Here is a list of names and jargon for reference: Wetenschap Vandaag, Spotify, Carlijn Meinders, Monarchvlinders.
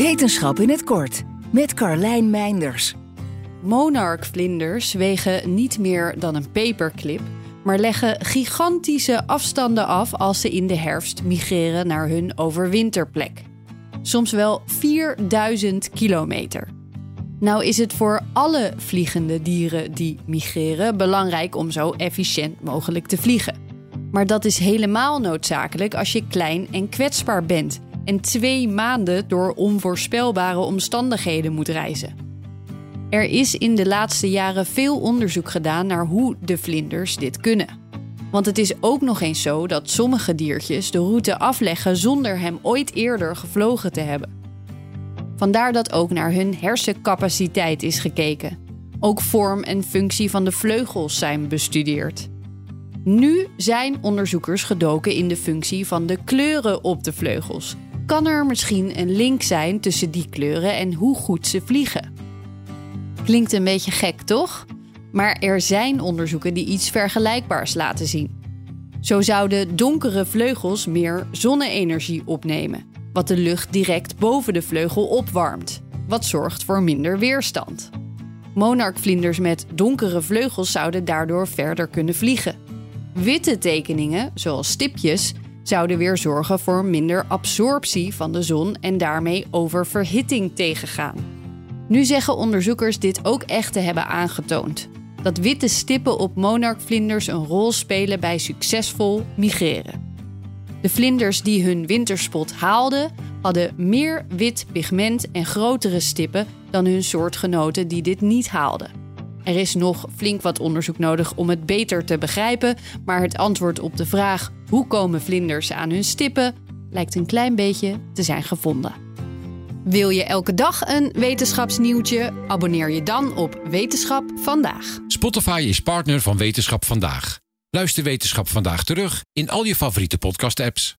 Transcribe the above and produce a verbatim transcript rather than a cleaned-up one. Wetenschap in het kort met Carlijn Meinders. Monarchvlinders wegen niet meer dan een paperclip, maar leggen gigantische afstanden af als ze in de herfst migreren naar hun overwinterplek. Soms wel vierduizend kilometer. Nou is het voor alle vliegende dieren die migreren belangrijk om zo efficiënt mogelijk te vliegen. Maar dat is helemaal noodzakelijk als je klein en kwetsbaar bent en twee maanden door onvoorspelbare omstandigheden moet reizen. Er is in de laatste jaren veel onderzoek gedaan naar hoe de vlinders dit kunnen. Want het is ook nog eens zo dat sommige diertjes de route afleggen zonder hem ooit eerder gevlogen te hebben. Vandaar dat ook naar hun hersencapaciteit is gekeken. Ook vorm en functie van de vleugels zijn bestudeerd. Nu zijn onderzoekers gedoken in de functie van de kleuren op de vleugels. Kan er misschien een link zijn tussen die kleuren en hoe goed ze vliegen? Klinkt een beetje gek, toch? Maar er zijn onderzoeken die iets vergelijkbaars laten zien. Zo zouden donkere vleugels meer zonne-energie opnemen, wat de lucht direct boven de vleugel opwarmt, wat zorgt voor minder weerstand. Monarchvlinders met donkere vleugels zouden daardoor verder kunnen vliegen. Witte tekeningen, zoals stipjes, zouden weer zorgen voor minder absorptie van de zon en daarmee oververhitting tegengaan. Nu zeggen onderzoekers dit ook echt te hebben aangetoond. Dat witte stippen op monarchvlinders een rol spelen bij succesvol migreren. De vlinders die hun winterspot haalden, hadden meer wit pigment en grotere stippen dan hun soortgenoten die dit niet haalden. Er is nog flink wat onderzoek nodig om het beter te begrijpen, maar het antwoord op de vraag hoe komen vlinders aan hun stippen, lijkt een klein beetje te zijn gevonden. Wil je elke dag een wetenschapsnieuwtje? Abonneer je dan op Wetenschap Vandaag. Spotify is partner van Wetenschap Vandaag. Luister Wetenschap Vandaag terug in al je favoriete podcast-apps.